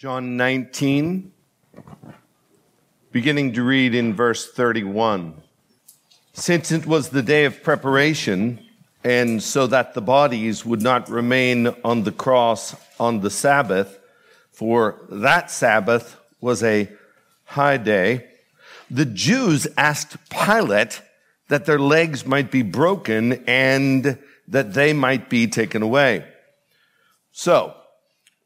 John 19, beginning to read in verse 31. Since it was the day of preparation, and so that the bodies would not remain on the cross on the Sabbath, for that Sabbath was a high day, the Jews asked Pilate that their legs might be broken and that they might be taken away. So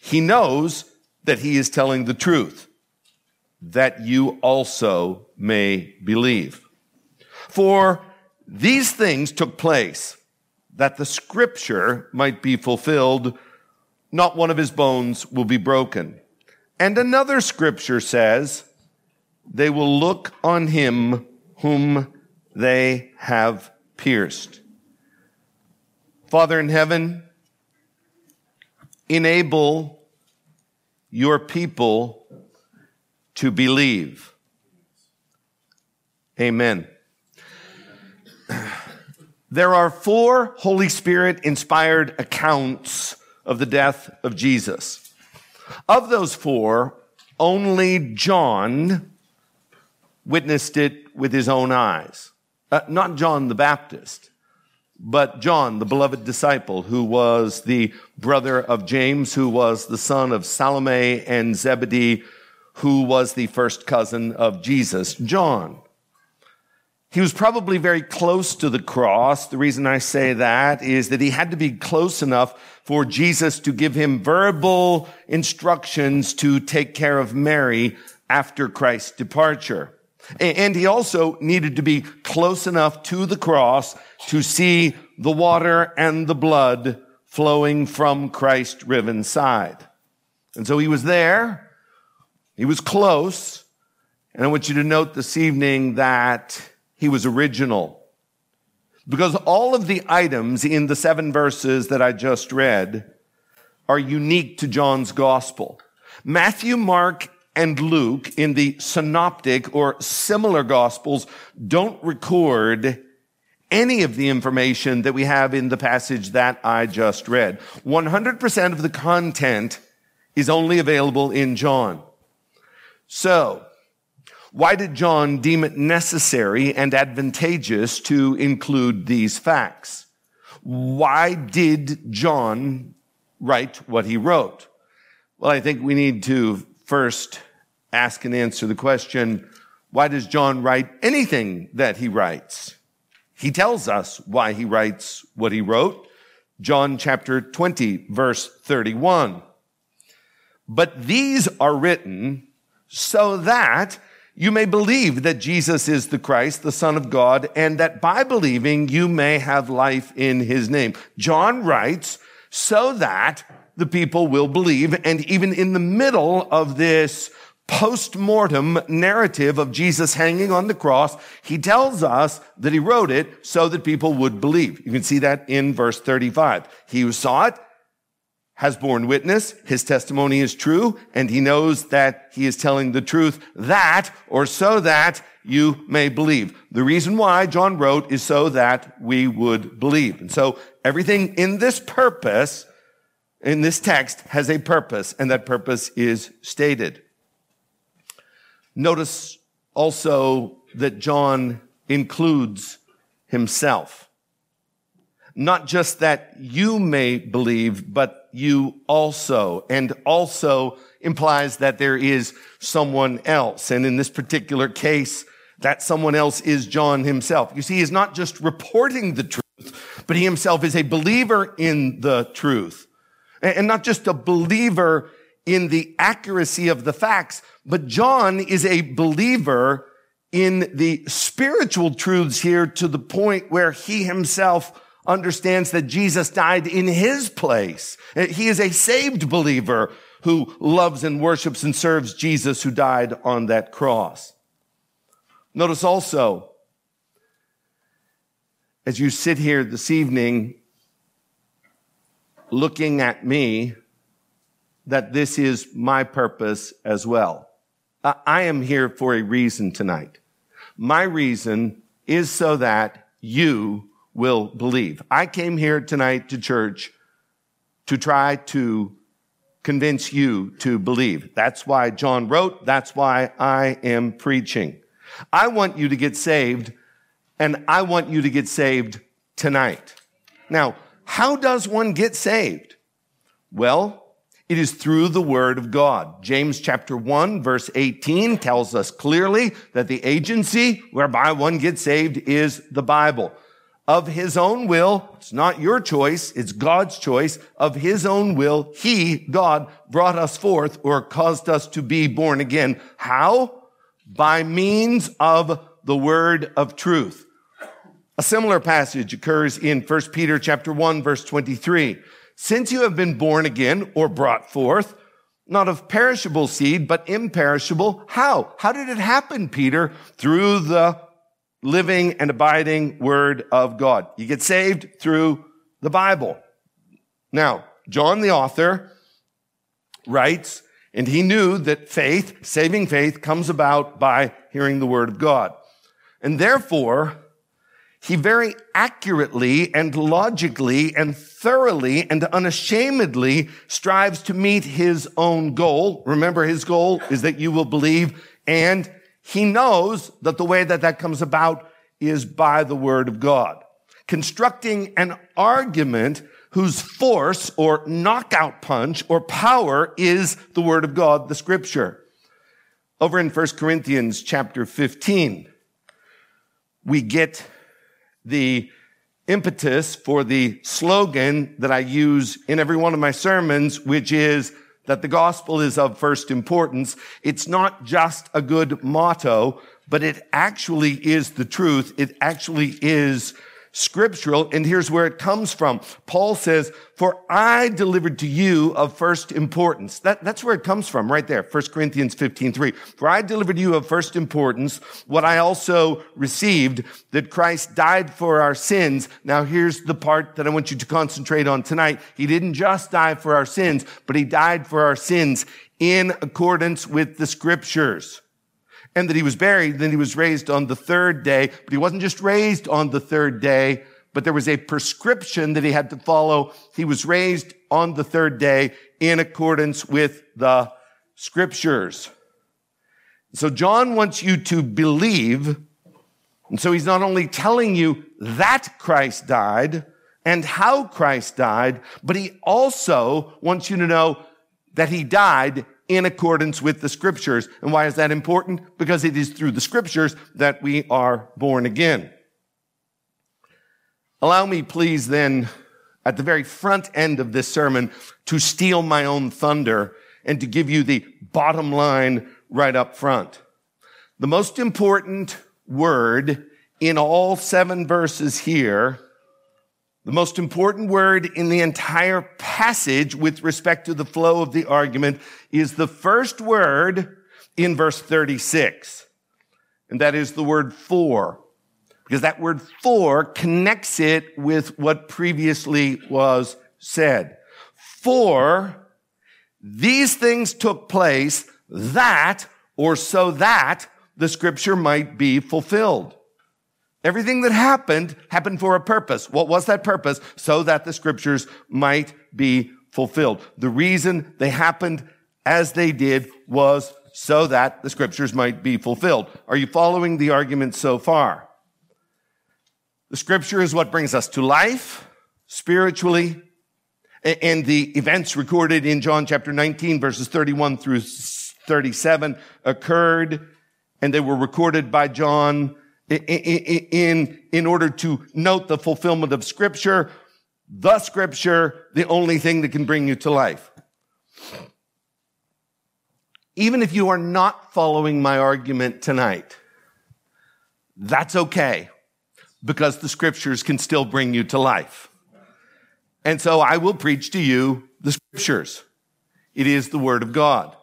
he knows that he is telling the truth, that you also may believe. For these things took place, that the scripture might be fulfilled, not one of his bones will be broken. And another scripture says, they will look on him whom they have pierced. Father in heaven, enable your people to believe. Amen. There are four Holy Spirit-inspired accounts of the death of Jesus. Of those four, only John witnessed it with his own eyes. Not John the Baptist, but John, the beloved disciple, who was the brother of James, who was the son of Salome and Zebedee, who was the first cousin of Jesus, John. He was probably very close to the cross. The reason I say that is that he had to be close enough for Jesus to give him verbal instructions to take care of Mary after Christ's departure. And he also needed to be close enough to the cross to see the water and the blood flowing from Christ's riven side. And so he was there. He was close. And I want you to note this evening that he was original. Because all of the items in the 7 verses that I just read are unique to John's gospel. Matthew, Mark, and Luke in the synoptic or similar gospels don't record any of the information that we have in the passage that I just read. 100% of the content is only available in John. So, why did John deem it necessary and advantageous to include these facts? Why did John write what he wrote? Well, I think we need to first ask and answer the question, why does John write anything that he writes? He tells us why he writes what he wrote. John chapter 20, verse 31. But these are written so that you may believe that Jesus is the Christ, the Son of God, and that by believing you may have life in his name. John writes so that the people will believe, and even in the middle of this post-mortem narrative of Jesus hanging on the cross, he tells us that he wrote it so that people would believe. You can see that in verse 35. He who saw it has borne witness, his testimony is true, and he knows that he is telling the truth, that, or so that, you may believe. The reason why John wrote is so that we would believe. And so everything in this purpose, in this text, has a purpose, and that purpose is stated. Notice also that John includes himself. Not just that you may believe, but you also, and also implies that there is someone else. And in this particular case, that someone else is John himself. You see, he's not just reporting the truth, but he himself is a believer in the truth. And not just a believer in the accuracy of the facts, but John is a believer in the spiritual truths here to the point where he himself understands that Jesus died in his place. He is a saved believer who loves and worships and serves Jesus who died on that cross. Notice also, as you sit here this evening looking at me, that this is my purpose as well. I am here for a reason tonight. My reason is so that you will believe. I came here tonight to church to try to convince you to believe. That's why John wrote. That's why I am preaching. I want you to get saved, and I want you to get saved tonight. Now, how does one get saved? Well, it is through the word of God. James chapter 1 verse 18 tells us clearly that the agency whereby one gets saved is the Bible. Of his own will, it's not your choice, it's God's choice. Of his own will, he, God, brought us forth or caused us to be born again. How? By means of the word of truth. A similar passage occurs in 1 Peter chapter 1 verse 23. Since you have been born again or brought forth, not of perishable seed, but imperishable. How? How did it happen, Peter? Through the living and abiding word of God. You get saved through the Bible. Now, John the author writes, and he knew that faith, saving faith, comes about by hearing the word of God. And therefore, he very accurately and logically and thoroughly and unashamedly strives to meet his own goal. Remember, his goal is that you will believe, and he knows that the way that comes about is by the word of God. Constructing an argument whose force or knockout punch or power is the word of God, the scripture. Over in 1 Corinthians chapter 15, we get the impetus for the slogan that I use in every one of my sermons, which is that the gospel is of first importance. It's not just a good motto, but it actually is the truth. It actually is scriptural, and here's where it comes from. Paul says, for I delivered to you of first importance. That's where it comes from, right there, 1 Corinthians 15:3. For I delivered you of first importance what I also received, that Christ died for our sins. Now here's the part that I want you to concentrate on tonight. He didn't just die for our sins, but he died for our sins in accordance with the scriptures. And that he was buried, then he was raised on the third day. But he wasn't just raised on the third day, but there was a prescription that he had to follow. He was raised on the third day in accordance with the scriptures. So John wants you to believe. And so he's not only telling you that Christ died and how Christ died, but he also wants you to know that he died in accordance with the scriptures. And why is that important? Because it is through the scriptures that we are born again. Allow me, please, then, at the very front end of this sermon, to steal my own thunder and to give you the bottom line right up front. The most important word in all 7 verses here, the most important word in the entire passage with respect to the flow of the argument, is the first word in verse 36. And that is the word for. Because that word for connects it with what previously was said. For these things took place that, or so that, the scripture might be fulfilled. Everything that happened, happened for a purpose. What was that purpose? So that the scriptures might be fulfilled. The reason they happened as they did was so that the scriptures might be fulfilled. Are you following the argument so far? The scripture is what brings us to life spiritually. And the events recorded in John chapter 19, verses 31 through 37 occurred, and they were recorded by John in order to note the fulfillment of scripture, the scripture, the only thing that can bring you to life. Even if you are not following my argument tonight, that's okay. because the scriptures can still bring you to life. And so I will preach to you the scriptures. It is the word of God.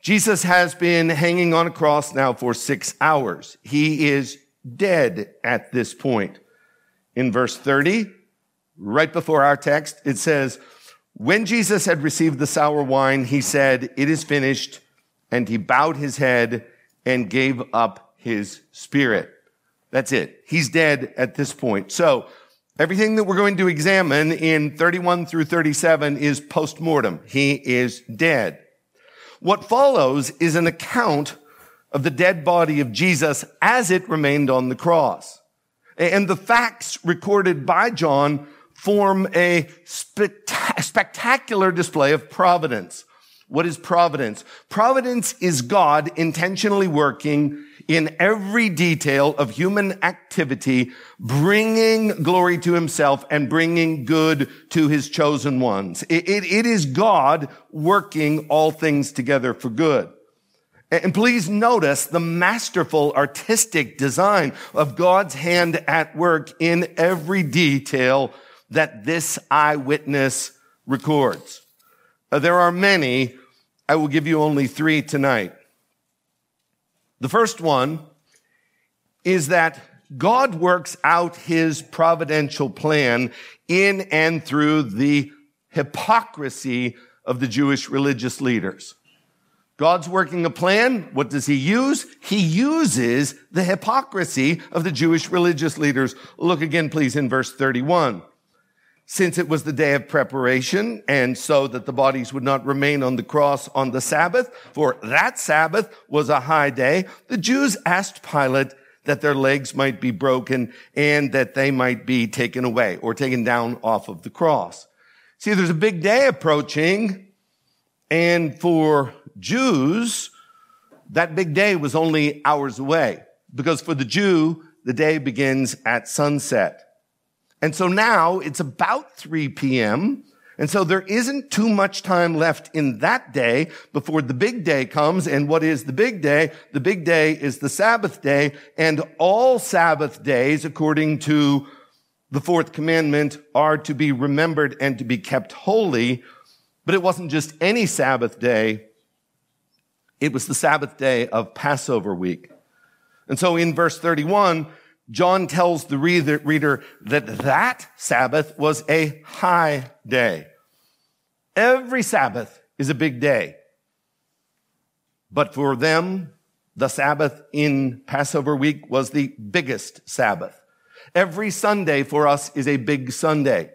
Jesus has been hanging on a cross now for 6 hours. He is dead at this point. In verse 30, right before our text, it says, when Jesus had received the sour wine, he said, "It is finished," and he bowed his head and gave up his spirit. That's it. He's dead at this point. So everything that we're going to examine in 31 through 37 is post-mortem. He is dead. What follows is an account of the dead body of Jesus as it remained on the cross. And the facts recorded by John form a spectacular display of providence. What is providence? Providence is God intentionally working in every detail of human activity, bringing glory to himself and bringing good to his chosen ones. It is God working all things together for good. And please notice the masterful artistic design of God's hand at work in every detail that this eyewitness records. There are many. I will give you only three tonight. The first one is that God works out his providential plan in and through the hypocrisy of the Jewish religious leaders. God's working a plan. What does he use? He uses the hypocrisy of the Jewish religious leaders. Look again, please, in verse 31. Since it was the day of preparation, and so that the bodies would not remain on the cross on the Sabbath, for that Sabbath was a high day, the Jews asked Pilate that their legs might be broken and that they might be taken away or taken down off of the cross. See, there's a big day approaching, and for Jews, that big day was only hours away, because for the Jew, the day begins at sunset. And so now it's about 3 p.m. And so there isn't too much time left in that day before the big day comes. And what is the big day? The big day is the Sabbath day, and all Sabbath days, according to the fourth commandment, are to be remembered and to be kept holy. But it wasn't just any Sabbath day. It was the Sabbath day of Passover week. And so in verse 31, John tells the reader that Sabbath was a high day. Every Sabbath is a big day. But for them, the Sabbath in Passover week was the biggest Sabbath. Every Sunday for us is a big Sunday.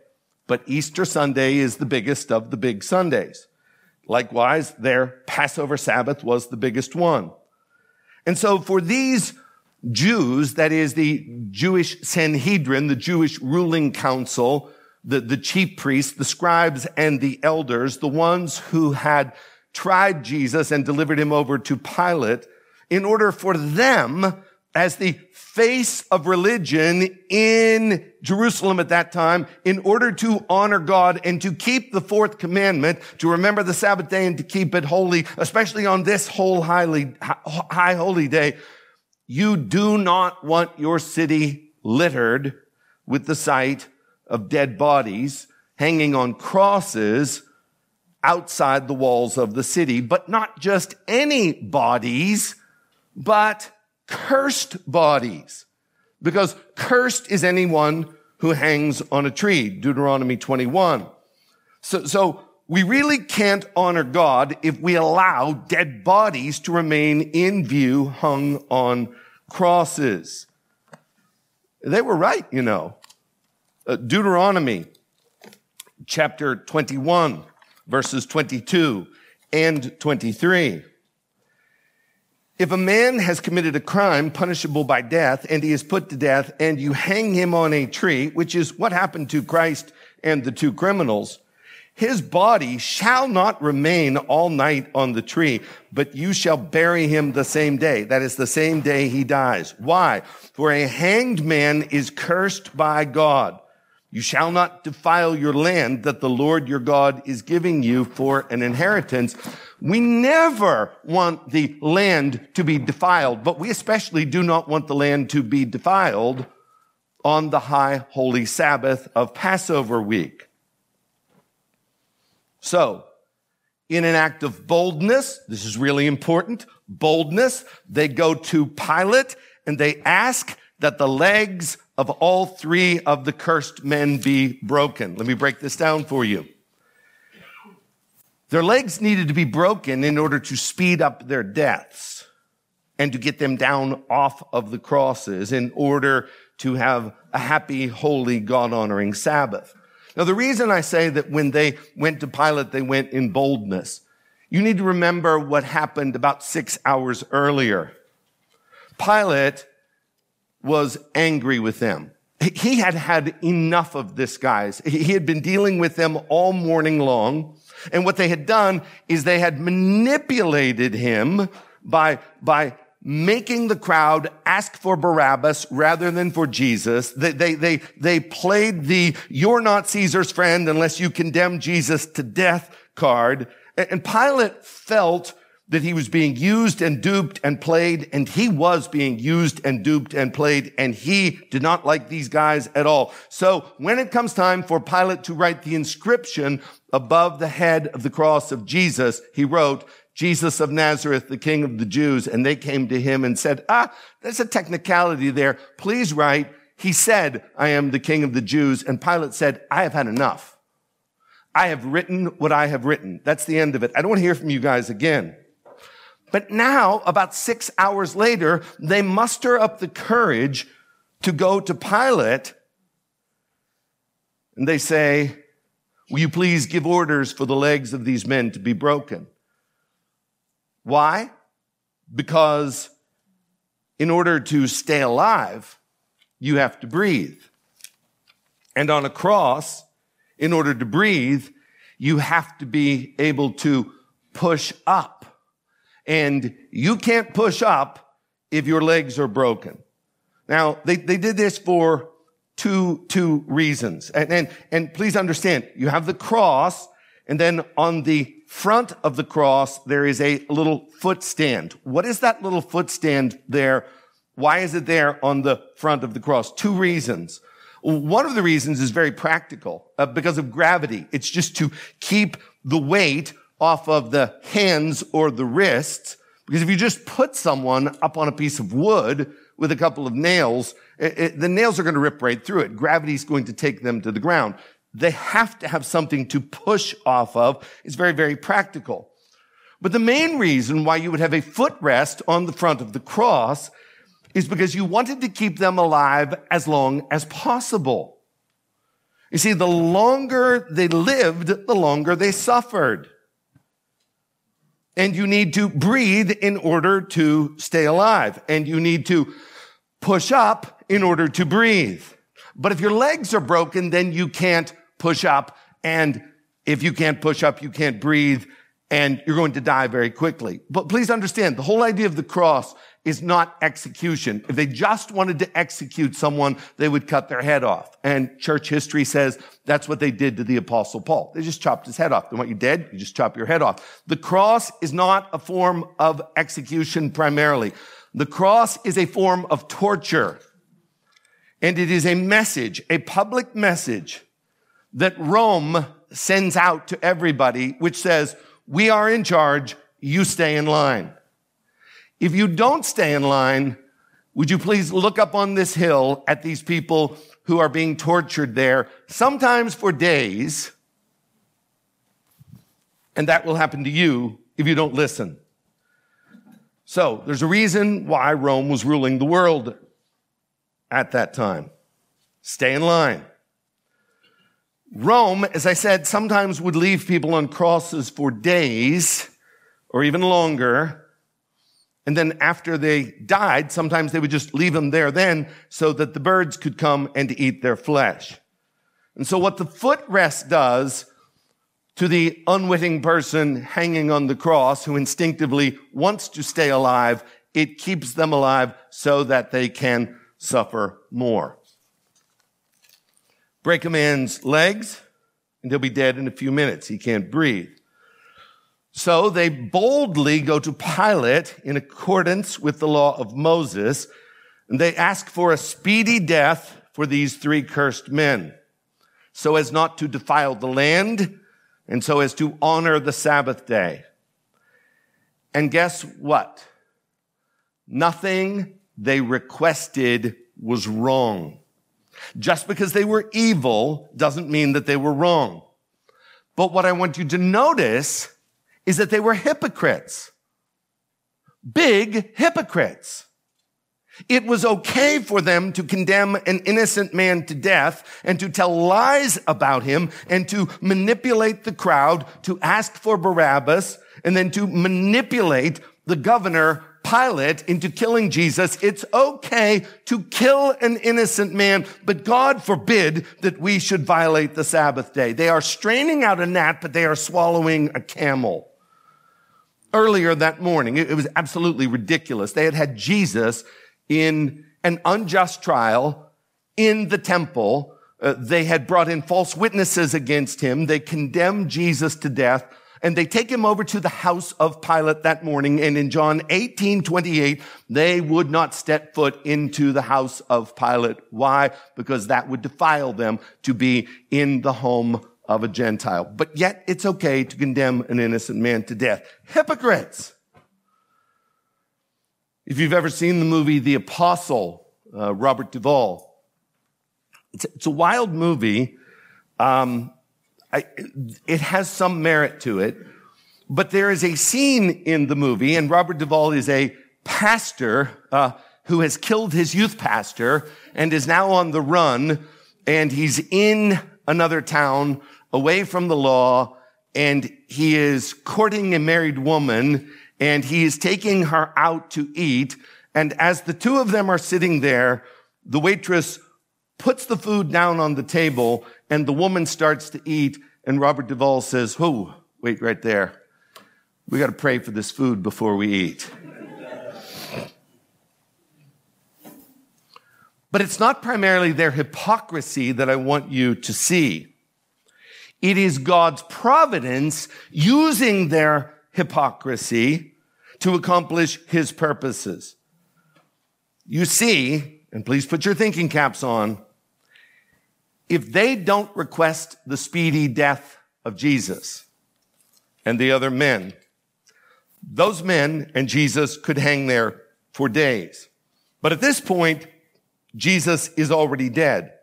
But Easter Sunday is the biggest of the big Sundays. Likewise, their Passover Sabbath was the biggest one. And so for these Jews, that is the Jewish Sanhedrin, the Jewish ruling council, the chief priests, the scribes, and the elders, the ones who had tried Jesus and delivered him over to Pilate, in order for them, as the face of religion in Jerusalem at that time, in order to honor God and to keep the fourth commandment, to remember the Sabbath day and to keep it holy, especially on this whole high holy day, you do not want your city littered with the sight of dead bodies hanging on crosses outside the walls of the city. But not just any bodies, but cursed bodies. Because cursed is anyone who hangs on a tree, Deuteronomy 21. So we really can't honor God if we allow dead bodies to remain in view hung on crosses. They were right, you know. Deuteronomy chapter 21, verses 22 and 23. If a man has committed a crime punishable by death, and he is put to death, and you hang him on a tree, which is what happened to Christ and the two criminals, his body shall not remain all night on the tree, but you shall bury him the same day. That is the same day he dies. Why? For a hanged man is cursed by God. You shall not defile your land that the Lord your God is giving you for an inheritance. We never want the land to be defiled, but we especially do not want the land to be defiled on the high holy Sabbath of Passover week. So, in an act of boldness, this is really important, boldness, they go to Pilate and they ask that the legs of all three of the cursed men be broken. Let me break this down for you. Their legs needed to be broken in order to speed up their deaths and to get them down off of the crosses in order to have a happy, holy, God-honoring Sabbath. Now, the reason I say that when they went to Pilate, they went in boldness, you need to remember what happened about 6 hours earlier. Pilate was angry with them. He had had enough of this, guys. He had been dealing with them all morning long. And what they had done is they had manipulated him by making the crowd ask for Barabbas rather than for Jesus. They played the "you're not Caesar's friend unless you condemn Jesus to death" card. And Pilate felt that he was being used and duped and played, and he was being used and duped and played, and he did not like these guys at all. So when it comes time for Pilate to write the inscription above the head of the cross of Jesus, he wrote, "Jesus of Nazareth, the King of the Jews." And they came to him and said, "There's a technicality there. Please write, he said, 'I am the King of the Jews.'" And Pilate said, "I have had enough. I have written what I have written. That's the end of it. I don't want to hear from you guys again." But now, about 6 hours later, they muster up the courage to go to Pilate. And they say, "Will you please give orders for the legs of these men to be broken?" Why? Because in order to stay alive, you have to breathe. And on a cross, in order to breathe, you have to be able to push up. And you can't push up if your legs are broken. Now, they did this for two reasons. And please understand, you have the cross, and then on the front of the cross, there is a little footstand. What is that little footstand there? Why is it there on the front of the cross? Two reasons. One of the reasons is very practical, because of gravity. It's just to keep the weight off of the hands or the wrists, because if you just put someone up on a piece of wood with a couple of nails, the nails are going to rip right through it. Gravity's going to take them to the ground. They have to have something to push off of. It's very, very practical. But the main reason why you would have a footrest on the front of the cross is because you wanted to keep them alive as long as possible. You see, the longer they lived, the longer they suffered. And you need to breathe in order to stay alive. And you need to push up in order to breathe. But if your legs are broken, then you can't push up. And if you can't push up, you can't breathe. And you're going to die very quickly. But please understand, the whole idea of the cross is not execution. If they just wanted to execute someone, they would cut their head off. And church history says that's what they did to the Apostle Paul. They just chopped his head off. They want you dead, you just chop your head off. The cross is not a form of execution primarily. The cross is a form of torture. And it is a message, a public message that Rome sends out to everybody, which says, "We are in charge, you stay in line. If you don't stay in line, would you please look up on this hill at these people who are being tortured there, sometimes for days, and that will happen to you if you don't listen." So there's a reason why Rome was ruling the world at that time. Stay in line. Rome, as I said, sometimes would leave people on crosses for days or even longer. And then after they died, sometimes they would just leave them there then so that the birds could come and eat their flesh. And so what the footrest does to the unwitting person hanging on the cross who instinctively wants to stay alive, it keeps them alive so that they can suffer more. Break a man's legs and he'll be dead in a few minutes. He can't breathe. So they boldly go to Pilate in accordance with the law of Moses, and they ask for a speedy death for these three cursed men, so as not to defile the land and so as to honor the Sabbath day. And guess what? Nothing they requested was wrong. Just because they were evil doesn't mean that they were wrong. But what I want you to notice is that they were hypocrites. Big hypocrites. It was okay for them to condemn an innocent man to death and to tell lies about him and to manipulate the crowd, to ask for Barabbas, and then to manipulate the governor, Pilate, into killing Jesus. It's okay to kill an innocent man, but God forbid that we should violate the Sabbath day. They are straining out a gnat, but they are swallowing a camel. Earlier that morning, it was absolutely ridiculous. They had had Jesus in an unjust trial in the temple. They had brought in false witnesses against him. They condemned Jesus to death. And they take him over to the house of Pilate that morning. And in John 18:28, they would not step foot into the house of Pilate. Why? Because that would defile them to be in the home of a Gentile. But yet it's okay to condemn an innocent man to death. Hypocrites. If you've ever seen the movie The Apostle, Robert Duvall, it's a wild movie. It has some merit to it, but there is a scene in the movie, and Robert Duvall is a pastor who has killed his youth pastor and is now on the run, and he's in another town away from the law, and he is courting a married woman, and he is taking her out to eat, and as the two of them are sitting there, the waitress puts the food down on the table, and the woman starts to eat, and Robert Duvall says, "Whoa, wait right there. We got to pray for this food before we eat." But it's not primarily their hypocrisy that I want you to see. It is God's providence using their hypocrisy to accomplish his purposes. You see, and please put your thinking caps on, if they don't request the speedy death of Jesus and the other men, those men and Jesus could hang there for days. But at this point, Jesus is already dead.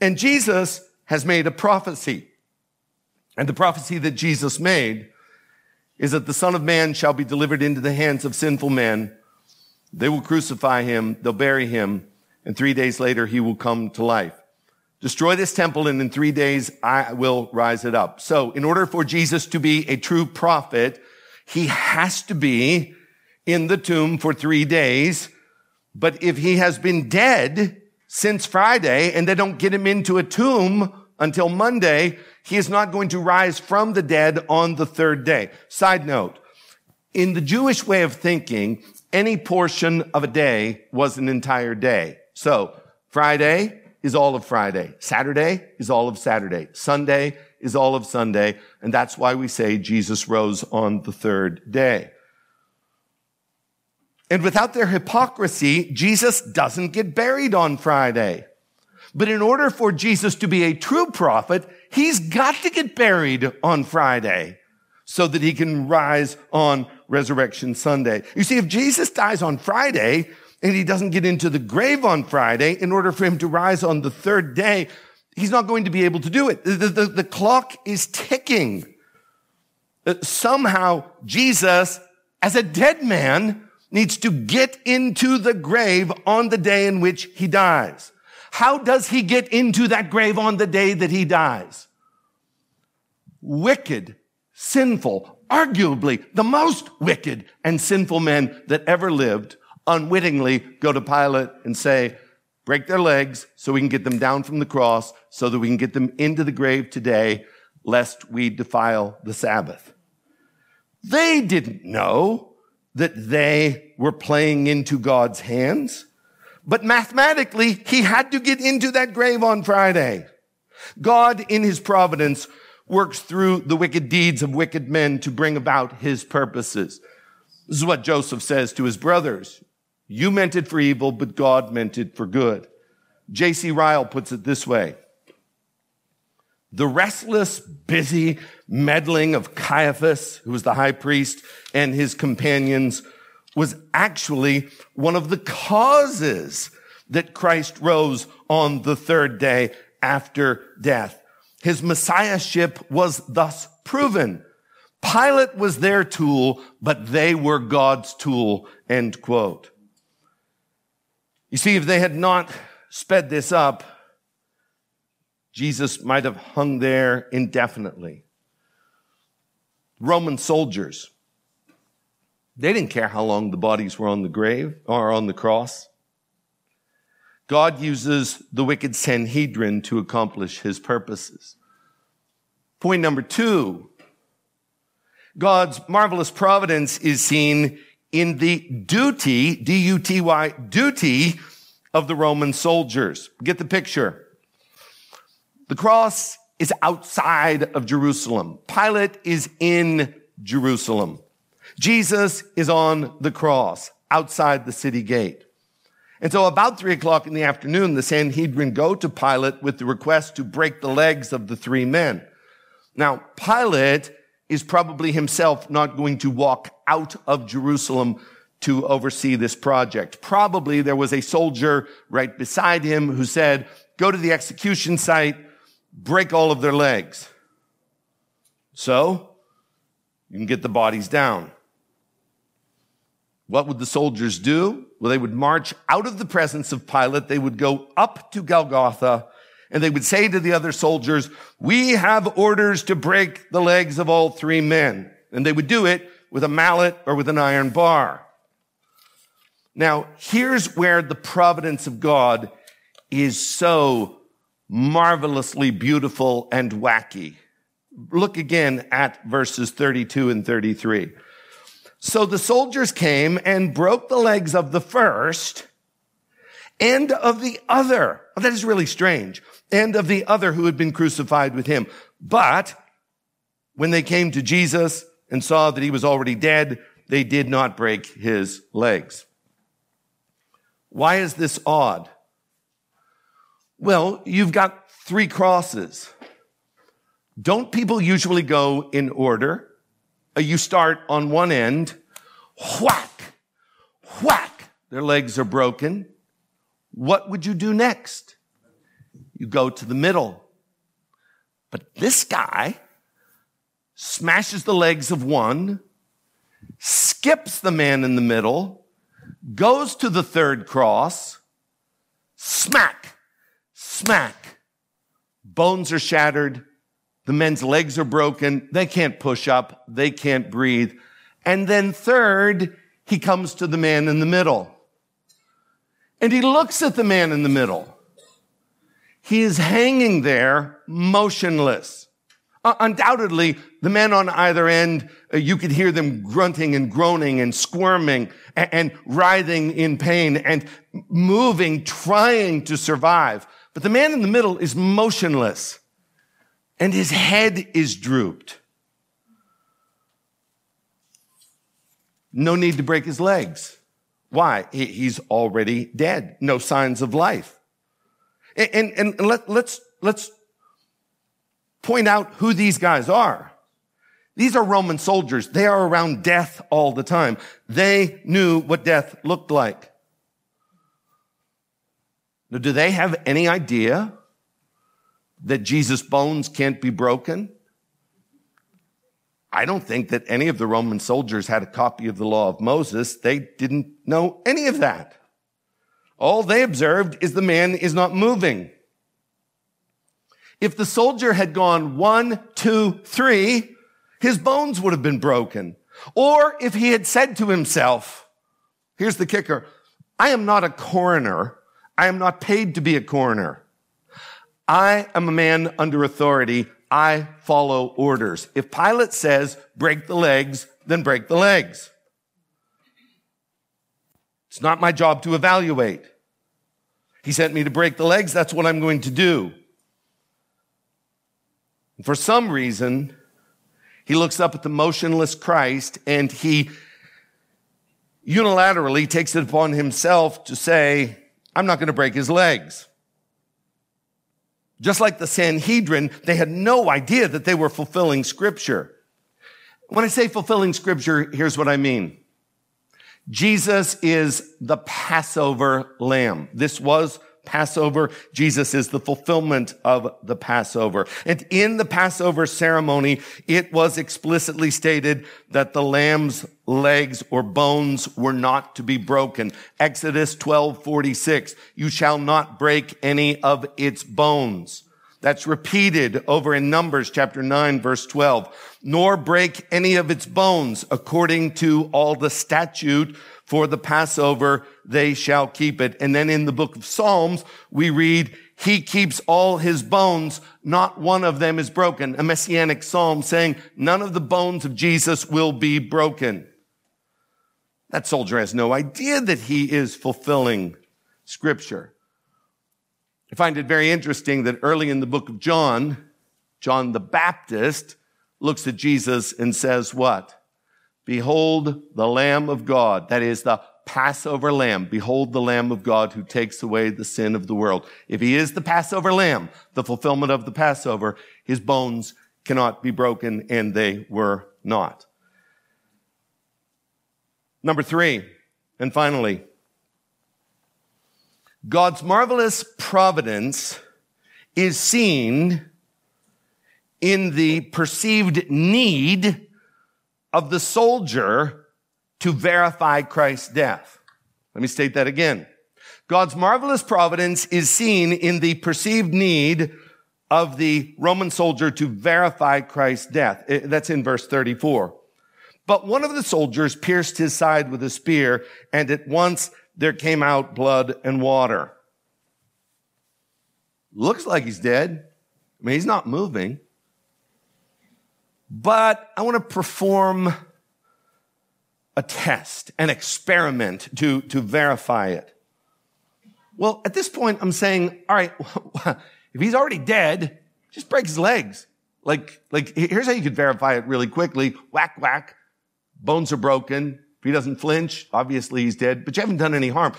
And Jesus has made a prophecy. And the prophecy that Jesus made is that the Son of Man shall be delivered into the hands of sinful men. They will crucify him, they'll bury him, and 3 days later he will come to life. Destroy this temple, and in 3 days I will rise it up. So in order for Jesus to be a true prophet, he has to be in the tomb for 3 days. But if he has been dead since Friday and they don't get him into a tomb until Monday, he is not going to rise from the dead on the third day. Side note, in the Jewish way of thinking, any portion of a day was an entire day. So Friday is all of Friday. Saturday is all of Saturday. Sunday is all of Sunday. And that's why we say Jesus rose on the third day. And without their hypocrisy, Jesus doesn't get buried on Friday. But in order for Jesus to be a true prophet, he's got to get buried on Friday so that he can rise on Resurrection Sunday. You see, if Jesus dies on Friday, and he doesn't get into the grave on Friday, in order for him to rise on the third day, he's not going to be able to do it. The clock is ticking. Somehow, Jesus, as a dead man, needs to get into the grave on the day in which he dies. How does he get into that grave on the day that he dies? Wicked, sinful, arguably the most wicked and sinful men that ever lived, unwittingly go to Pilate and say, break their legs so we can get them down from the cross so that we can get them into the grave today, lest we defile the Sabbath. They didn't know that they were playing into God's hands, but mathematically, he had to get into that grave on Friday. God, in his providence, works through the wicked deeds of wicked men to bring about his purposes. This is what Joseph says to his brothers. You meant it for evil, but God meant it for good. J.C. Ryle puts it this way. The restless, busy meddling of Caiaphas, who was the high priest, and his companions was actually one of the causes that Christ rose on the third day after death. His messiahship was thus proven. Pilate was their tool, but they were God's tool, end quote. You see, if they had not sped this up, Jesus might have hung there indefinitely. Roman soldiers, they didn't care how long the bodies were on the grave or on the cross. God uses the wicked Sanhedrin to accomplish his purposes. Point number two, God's marvelous providence is seen in the duty, D-U-T-Y, duty of the Roman soldiers. Get the picture. The cross is outside of Jerusalem. Pilate is in Jerusalem. Jesus is on the cross outside the city gate. And so about 3 o'clock in the afternoon, the Sanhedrin go to Pilate with the request to break the legs of the three men. Now, Pilate is probably himself not going to walk out of Jerusalem to oversee this project. Probably there was a soldier right beside him who said, go to the execution site, break all of their legs. So you can get the bodies down. What would the soldiers do? Well, they would march out of the presence of Pilate. They would go up to Golgotha, and they would say to the other soldiers, we have orders to break the legs of all three men. And they would do it with a mallet or with an iron bar. Now, here's where the providence of God is so marvelously beautiful and wacky. Look again at verses 32 and 33. So the soldiers came and broke the legs of the first and of the other. Oh, that is really strange. And of the other who had been crucified with him. But when they came to Jesus and saw that he was already dead, they did not break his legs. Why is this odd? Well, you've got three crosses. Don't people usually go in order? You start on one end, whack, whack, their legs are broken. What would you do next? You go to the middle. But this guy smashes the legs of one, skips the man in the middle, goes to the third cross, smack, smack. Bones are shattered. The men's legs are broken. They can't push up. They can't breathe. And then third, he comes to the man in the middle. And he looks at the man in the middle. He is hanging there motionless. Undoubtedly, the men on either end, you could hear them grunting and groaning and squirming and writhing in pain and moving, trying to survive. But the man in the middle is motionless. And his head is drooped. No need to break his legs. Why? He's already dead. No signs of life. And let's point out who these guys are. These are Roman soldiers. They are around death all the time. They knew what death looked like. Now, do they have any idea that Jesus' bones can't be broken? I don't think that any of the Roman soldiers had a copy of the law of Moses. They didn't know any of that. All they observed is the man is not moving. If the soldier had gone 1, 2, 3, his bones would have been broken. Or if he had said to himself, here's the kicker, I am not a coroner. I am not paid to be a coroner. I am a man under authority. I follow orders. If Pilate says, break the legs, then break the legs. It's not my job to evaluate. He sent me to break the legs. That's what I'm going to do. And for some reason, he looks up at the motionless Christ and he unilaterally takes it upon himself to say, I'm not going to break his legs. Just like the Sanhedrin, they had no idea that they were fulfilling Scripture. When I say fulfilling Scripture, here's what I mean. Jesus is the Passover lamb. This was Passover. Jesus is the fulfillment of the Passover. And in the Passover ceremony, it was explicitly stated that the lamb's legs or bones were not to be broken. Exodus 12:46, you shall not break any of its bones. That's repeated over in Numbers chapter 9, verse 12. Nor break any of its bones according to all the statute for the Passover, they shall keep it. And then in the book of Psalms, we read, he keeps all his bones, not one of them is broken. A messianic psalm saying, none of the bones of Jesus will be broken. That soldier has no idea that he is fulfilling Scripture. I find it very interesting that early in the book of John, John the Baptist looks at Jesus and says what? Behold the Lamb of God, that is the Passover Lamb. Behold the Lamb of God who takes away the sin of the world. If he is the Passover Lamb, the fulfillment of the Passover, his bones cannot be broken, and they were not. Number three, and finally, God's marvelous providence is seen in the perceived need of the soldier to verify Christ's death. Let me state that again. God's marvelous providence is seen in the perceived need of the Roman soldier to verify Christ's death. That's in verse 34. But one of the soldiers pierced his side with a spear, and at once there came out blood and water. Looks like he's dead. I mean, he's not moving. But I want to perform a test, an experiment to verify it. Well, at this point, I'm saying, all right, if he's already dead, just break his legs. Like here's how you could verify it really quickly. Whack, whack. Bones are broken. If he doesn't flinch, obviously he's dead. But you haven't done any harm.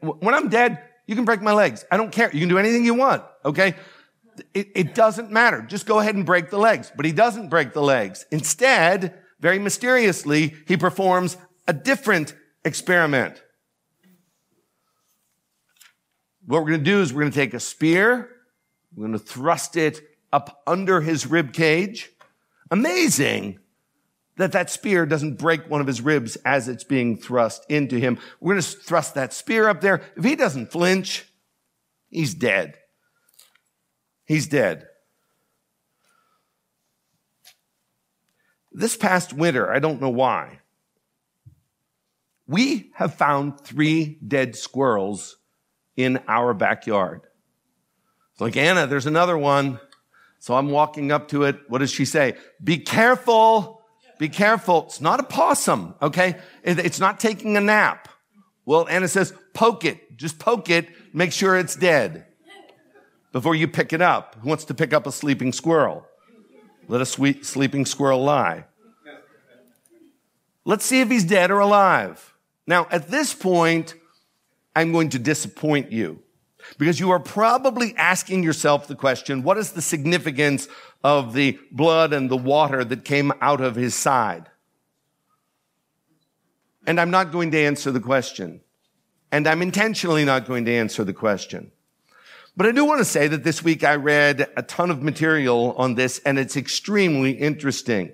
When I'm dead, you can break my legs. I don't care. You can do anything you want, okay? It doesn't matter. Just go ahead and break the legs. But he doesn't break the legs. Instead, very mysteriously, he performs a different experiment. What we're going to do is we're going to take a spear. We're going to thrust it up under his rib cage. Amazing that spear doesn't break one of his ribs as it's being thrust into him. We're going to thrust that spear up there. If he doesn't flinch, he's dead. He's dead. This past winter, I don't know why, we have found 3 dead squirrels in our backyard. It's like, Anna, there's another one. So I'm walking up to it. What does she say? Be careful. Be careful. It's not a possum, okay? It's not taking a nap. Well, Anna says, poke it. Just poke it. Make sure it's dead before you pick it up. Who wants to pick up a sleeping squirrel? Let a sleeping squirrel lie. Let's see if he's dead or alive. Now, at this point, I'm going to disappoint you, because you are probably asking yourself the question, what is the significance of the blood and the water that came out of his side? And I'm not going to answer the question. And I'm intentionally not going to answer the question. But I do want to say that this week I read a ton of material on this, and it's extremely interesting.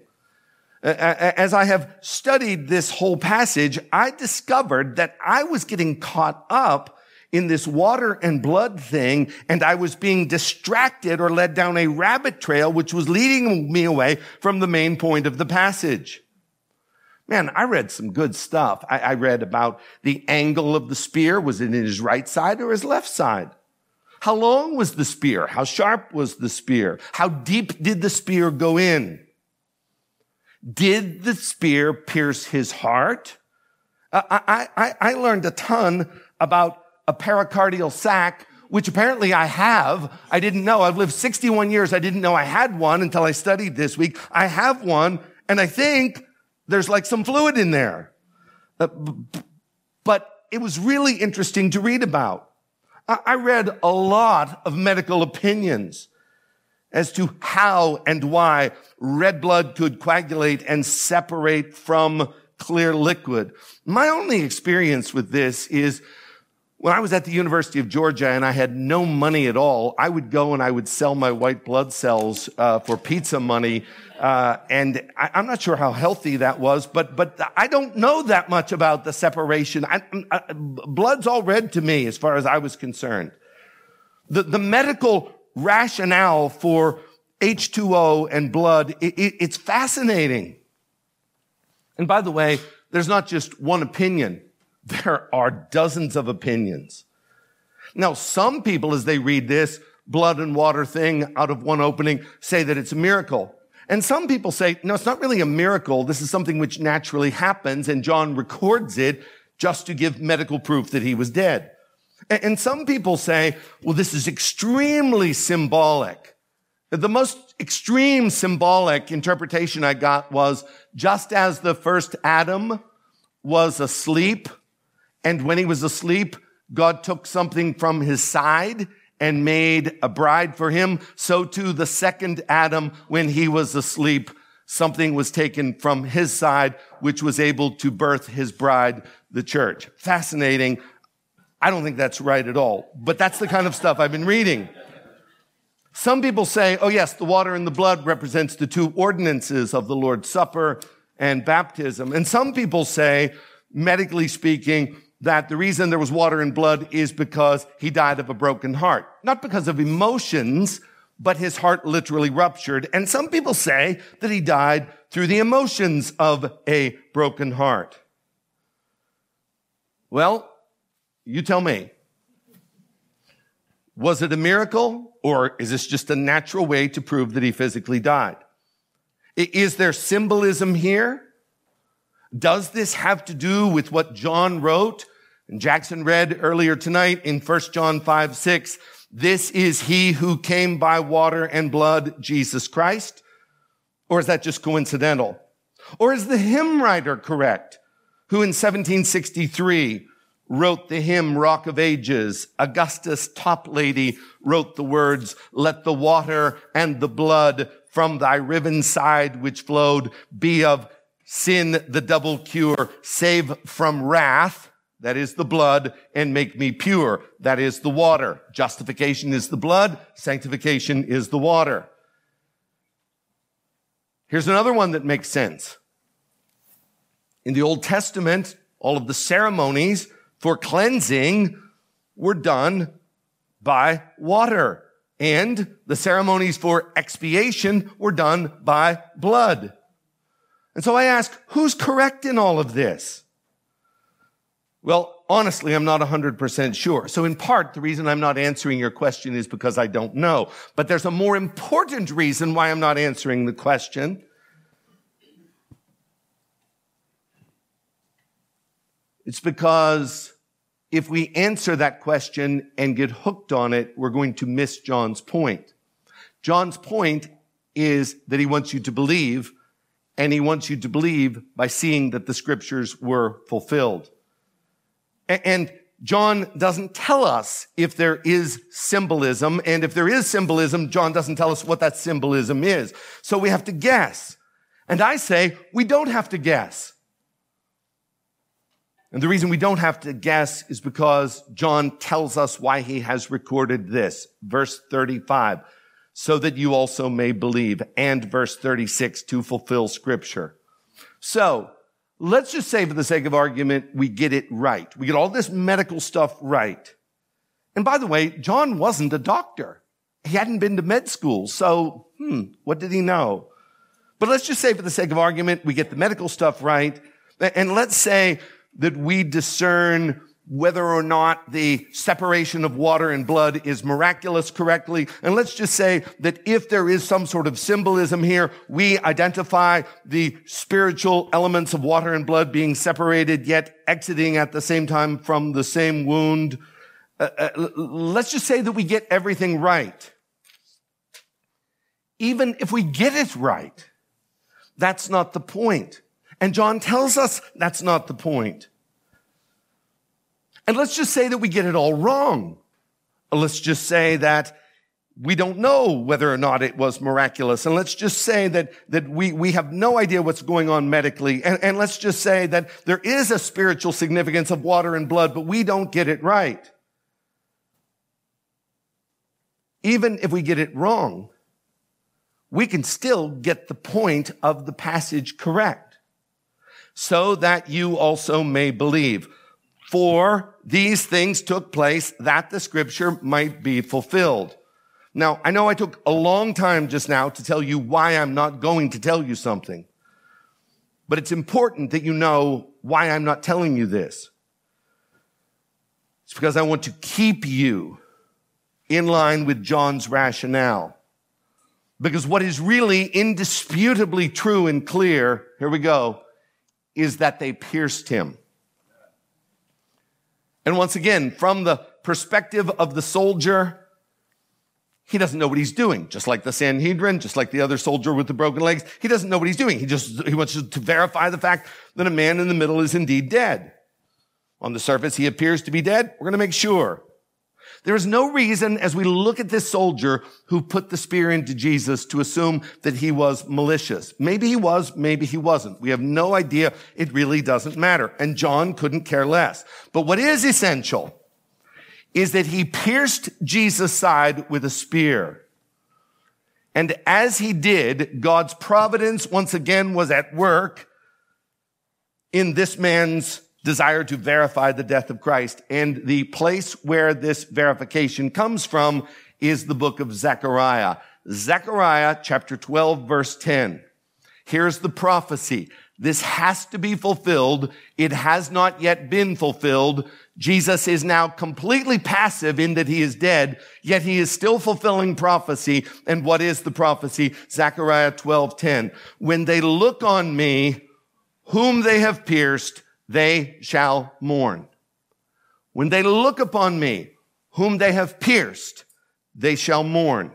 As I have studied this whole passage, I discovered that I was getting caught up in this water and blood thing, and I was being distracted or led down a rabbit trail, which was leading me away from the main point of the passage. Man, I read some good stuff. I read about the angle of the spear. Was it in his right side or his left side? How long was the spear? How sharp was the spear? How deep did the spear go in? Did the spear pierce his heart? I learned a ton about a pericardial sac, which apparently I have. I didn't know. I've lived 61 years. I didn't know I had one until I studied this week. I have one, and I think there's like some fluid in there. But it was really interesting to read about. I read a lot of medical opinions as to how and why red blood could coagulate and separate from clear liquid. My only experience with this is when I was at the University of Georgia and I had no money at all, I would go and I would sell my white blood cells for pizza money. And I'm not sure how healthy that was, but I don't know that much about the separation. Blood's all red to me as far as I was concerned. The medical rationale for H2O and blood, it's fascinating. And by the way, there's not just one opinion. There are dozens of opinions. Now, some people, as they read this blood and water thing out of one opening, say that it's a miracle. And some people say, no, it's not really a miracle. This is something which naturally happens, and John records it just to give medical proof that he was dead. And some people say, well, this is extremely symbolic. The most extreme symbolic interpretation I got was, just as the first Adam was asleep, and when he was asleep, God took something from his side and made a bride for him, so too the second Adam, when he was asleep, something was taken from his side, which was able to birth his bride, the church. Fascinating. I don't think that's right at all, but that's the kind of stuff I've been reading. Some people say, oh yes, the water and the blood represents the two ordinances of the Lord's Supper and baptism. And some people say, medically speaking, that the reason there was water and blood is because he died of a broken heart. Not because of emotions, but his heart literally ruptured. And some people say that he died through the emotions of a broken heart. Well, you tell me. Was it a miracle, or is this just a natural way to prove that he physically died? Is there symbolism here? Does this have to do with what John wrote? And Jackson read earlier tonight in 1 John 5:6, this is he who came by water and blood, Jesus Christ. Or is that just coincidental? Or is the hymn writer correct, who in 1763 wrote the hymn Rock of Ages? Augustus Toplady wrote the words, let the water and the blood from thy riven side which flowed be of sin the double cure, save from wrath, that is the blood, and make me pure, that is the water. Justification is the blood, sanctification is the water. Here's another one that makes sense. In the Old Testament, all of the ceremonies for cleansing were done by water. And the ceremonies for expiation were done by blood. And so I ask, who's correct in all of this? Well, honestly, I'm not 100% sure. So in part, the reason I'm not answering your question is because I don't know. But there's a more important reason why I'm not answering the question. It's because if we answer that question and get hooked on it, we're going to miss John's point. John's point is that he wants you to believe, and he wants you to believe by seeing that the scriptures were fulfilled. And John doesn't tell us if there is symbolism, and if there is symbolism, John doesn't tell us what that symbolism is. So we have to guess. And I say we don't have to guess. And the reason we don't have to guess is because John tells us why he has recorded this. Verse 35, so that you also may believe. And verse 36, to fulfill scripture. So let's just say, for the sake of argument, we get it right. We get all this medical stuff right. And by the way, John wasn't a doctor. He hadn't been to med school. So, what did he know? But let's just say, for the sake of argument, we get the medical stuff right. And let's say that we discern whether or not the separation of water and blood is miraculous correctly. And let's just say that if there is some sort of symbolism here, we identify the spiritual elements of water and blood being separated, yet exiting at the same time from the same wound. Let's just say that we get everything right. Even if we get it right, that's not the point. And John tells us that's not the point. And let's just say that we get it all wrong. Let's just say that we don't know whether or not it was miraculous. And let's just say that we have no idea what's going on medically. And let's just say that there is a spiritual significance of water and blood, but we don't get it right. Even if we get it wrong, we can still get the point of the passage correct, so that you also may believe. For these things took place that the scripture might be fulfilled. Now, I know I took a long time just now to tell you why I'm not going to tell you something, but it's important that you know why I'm not telling you this. It's because I want to keep you in line with John's rationale. Because what is really indisputably true and clear, here we go, is that they pierced him. And once again, from the perspective of the soldier, he doesn't know what he's doing. Just like the Sanhedrin, just like the other soldier with the broken legs, he doesn't know what he's doing. He wants to verify the fact that a man in the middle is indeed dead. On the surface, he appears to be dead. We're going to make sure. There is no reason, as we look at this soldier who put the spear into Jesus, to assume that he was malicious. Maybe he was, maybe he wasn't. We have no idea. It really doesn't matter. And John couldn't care less. But what is essential is that he pierced Jesus' side with a spear. And as he did, God's providence once again was at work in this man's desire to verify the death of Christ. And the place where this verification comes from is the book of Zechariah. Zechariah chapter 12, verse 10. Here's the prophecy. This has to be fulfilled. It has not yet been fulfilled. Jesus is now completely passive in that he is dead, yet he is still fulfilling prophecy. And what is the prophecy? Zechariah 12:10. When they look on me, whom they have pierced, they shall mourn. When they look upon me, whom they have pierced, they shall mourn.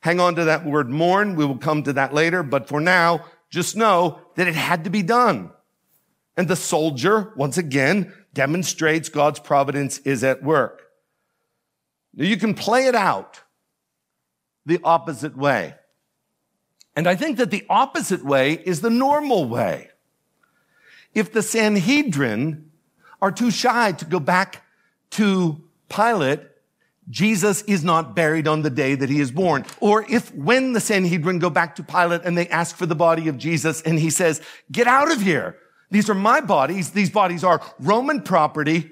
Hang on to that word mourn. We will come to that later. But for now, just know that it had to be done. And the soldier, once again, demonstrates God's providence is at work. Now, you can play it out the opposite way. And I think that the opposite way is the normal way. If the Sanhedrin are too shy to go back to Pilate, Jesus is not buried on the day that he is born. Or if when the Sanhedrin go back to Pilate and they ask for the body of Jesus and he says, get out of here. These are my bodies. These bodies are Roman property.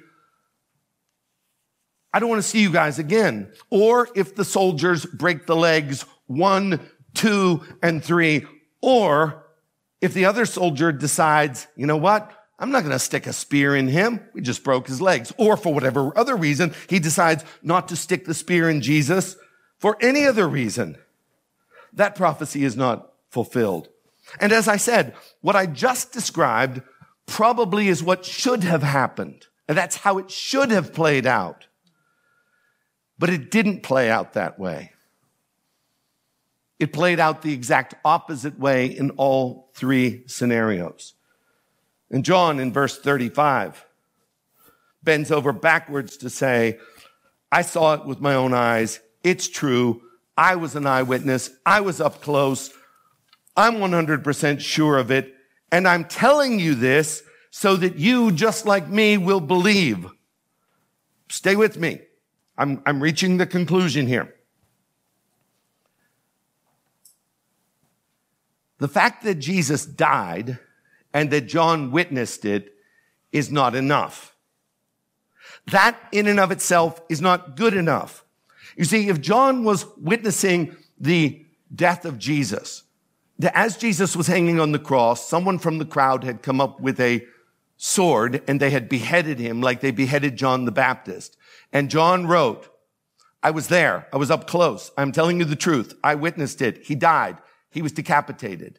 I don't want to see you guys again. Or if the soldiers break the legs 1, 2, and 3, or if the other soldier decides, you know what? I'm not going to stick a spear in him. We just broke his legs. Or for whatever other reason, he decides not to stick the spear in Jesus for any other reason. That prophecy is not fulfilled. And as I said, what I just described probably is what should have happened. And that's how it should have played out. But it didn't play out that way. It played out the exact opposite way in all three scenarios. And John, in verse 35, bends over backwards to say, I saw it with my own eyes. It's true. I was an eyewitness. I was up close. I'm 100% sure of it. And I'm telling you this so that you, just like me, will believe. Stay with me. I'm reaching the conclusion here. The fact that Jesus died and that John witnessed it is not enough. That in and of itself is not good enough. You see, if John was witnessing the death of Jesus, as Jesus was hanging on the cross, someone from the crowd had come up with a sword and they had beheaded him like they beheaded John the Baptist. And John wrote, I was there. I was up close. I'm telling you the truth. I witnessed it. He died. He was decapitated.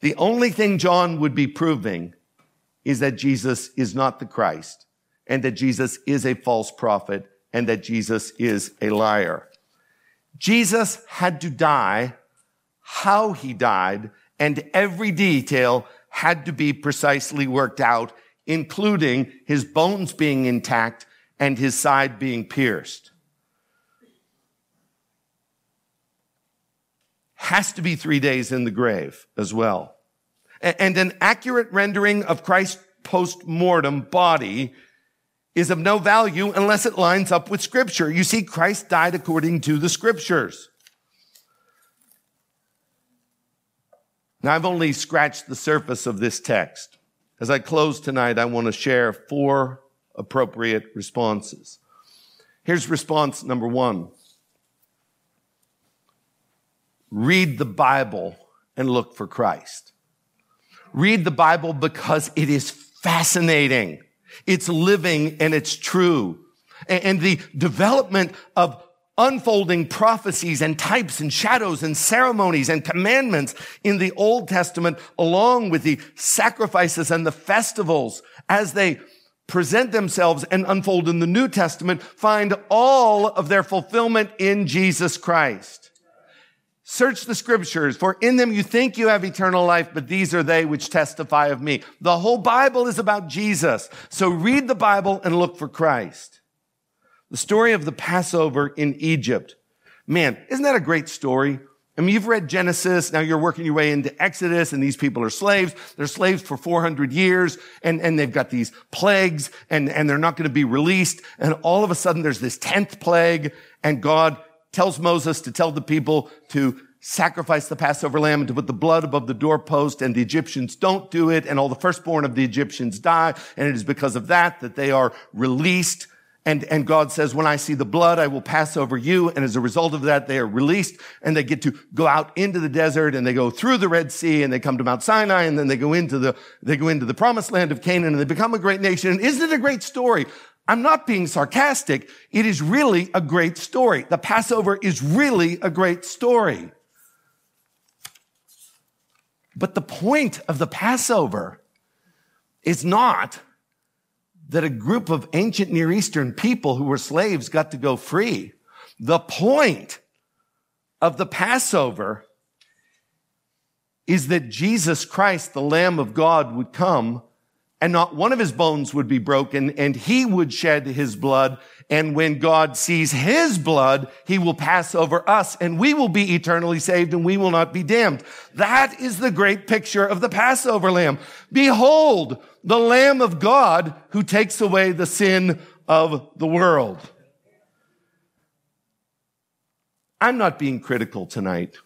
The only thing John would be proving is that Jesus is not the Christ and that Jesus is a false prophet and that Jesus is a liar. Jesus had to die, how he died, and every detail had to be precisely worked out, including his bones being intact and his side being pierced. Has to be 3 days in the grave as well. And an accurate rendering of Christ's post-mortem body is of no value unless it lines up with Scripture. You see, Christ died according to the Scriptures. Now, I've only scratched the surface of this text. As I close tonight, I want to share 4 appropriate responses. Here's response number 1. Read the Bible and look for Christ. Read the Bible because it is fascinating. It's living and it's true. And the development of unfolding prophecies and types and shadows and ceremonies and commandments in the Old Testament, along with the sacrifices and the festivals as they present themselves and unfold in the New Testament, find all of their fulfillment in Jesus Christ. Search the Scriptures, for in them you think you have eternal life, but these are they which testify of me. The whole Bible is about Jesus. So read the Bible and look for Christ. The story of the Passover in Egypt. Man, isn't that a great story? I mean, you've read Genesis, now you're working your way into Exodus, and these people are slaves. They're slaves for 400 years, and they've got these plagues, and they're not going to be released. And all of a sudden, there's this 10th plague, and God tells Moses to tell the people to sacrifice the Passover lamb and to put the blood above the doorpost, and the Egyptians don't do it, and all the firstborn of the Egyptians die, and it is because of that that they are released. And God says, when I see the blood, I will pass over you, and as a result of that, they are released, and they get to go out into the desert, and they go through the Red Sea, and they come to Mount Sinai, and then they go into the promised land of Canaan, and they become a great nation. And isn't it a great story? I'm not being sarcastic. It is really a great story. The Passover is really a great story. But the point of the Passover is not that a group of ancient Near Eastern people who were slaves got to go free. The point of the Passover is that Jesus Christ, the Lamb of God, would come, and not one of his bones would be broken, and he would shed his blood. And when God sees his blood, he will pass over us, and we will be eternally saved, and we will not be damned. That is the great picture of the Passover lamb. Behold, the Lamb of God who takes away the sin of the world. I'm not being critical tonight.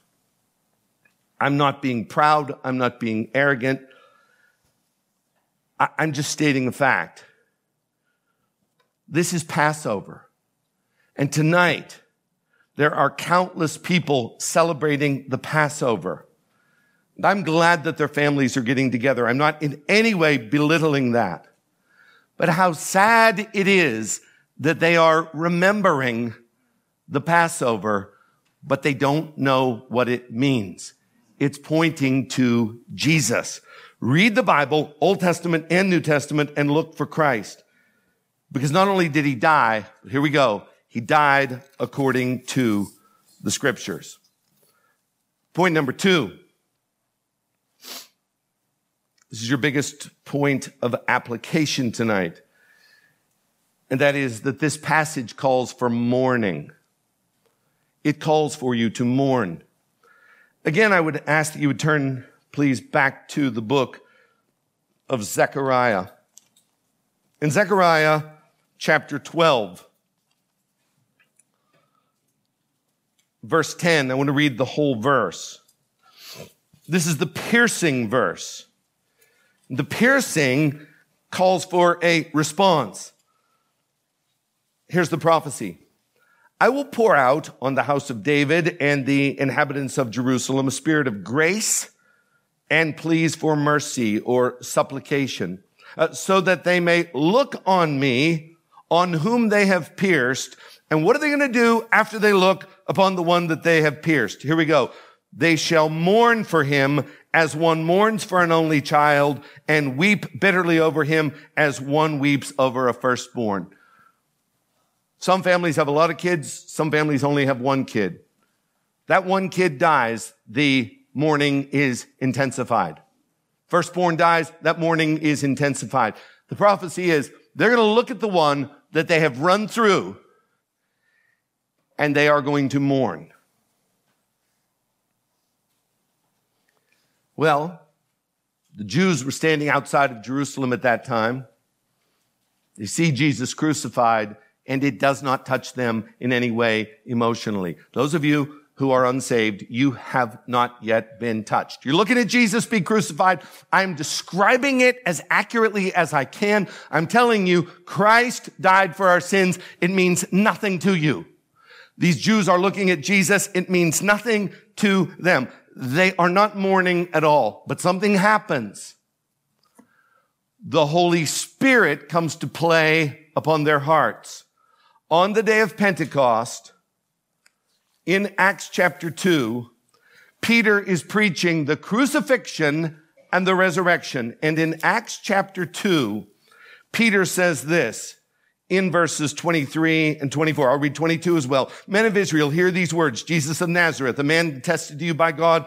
I'm not being proud. I'm not being arrogant. I'm just stating a fact. This is Passover. And tonight, there are countless people celebrating the Passover. And I'm glad that their families are getting together. I'm not in any way belittling that. But how sad it is that they are remembering the Passover, but they don't know what it means. It's pointing to Jesus. Read the Bible, Old Testament and New Testament, and look for Christ. Because not only did he die, but here we go, he died according to the Scriptures. Point number 2. This is your biggest point of application tonight. And that is that this passage calls for mourning. It calls for you to mourn. Again, I would ask that you would turn, please, back to the book of Zechariah. In Zechariah chapter 12, verse 10, I want to read the whole verse. This is the piercing verse. The piercing calls for a response. Here's the prophecy. I will pour out on the house of David and the inhabitants of Jerusalem a spirit of grace and pleas for mercy or supplication, so that they may look on me, on whom they have pierced. And what are they going to do after they look upon the one that they have pierced? Here we go. They shall mourn for him as one mourns for an only child, and weep bitterly over him as one weeps over a firstborn. Some families have a lot of kids. Some families only have one kid. That one kid dies, the mourning is intensified. Firstborn dies, that mourning is intensified. The prophecy is they're going to look at the one that they have run through, and they are going to mourn. Well, the Jews were standing outside of Jerusalem at that time. They see Jesus crucified, and it does not touch them in any way emotionally. Those of you who are unsaved, you have not yet been touched. You're looking at Jesus be crucified. I'm describing it as accurately as I can. I'm telling you, Christ died for our sins. It means nothing to you. These Jews are looking at Jesus. It means nothing to them. They are not mourning at all, but something happens. The Holy Spirit comes to play upon their hearts. On the day of Pentecost, in Acts chapter 2, Peter is preaching the crucifixion and the resurrection. And in Acts chapter 2, Peter says this in verses 23 and 24. I'll read 22 as well. Men of Israel, hear these words. Jesus of Nazareth, a man attested to you by God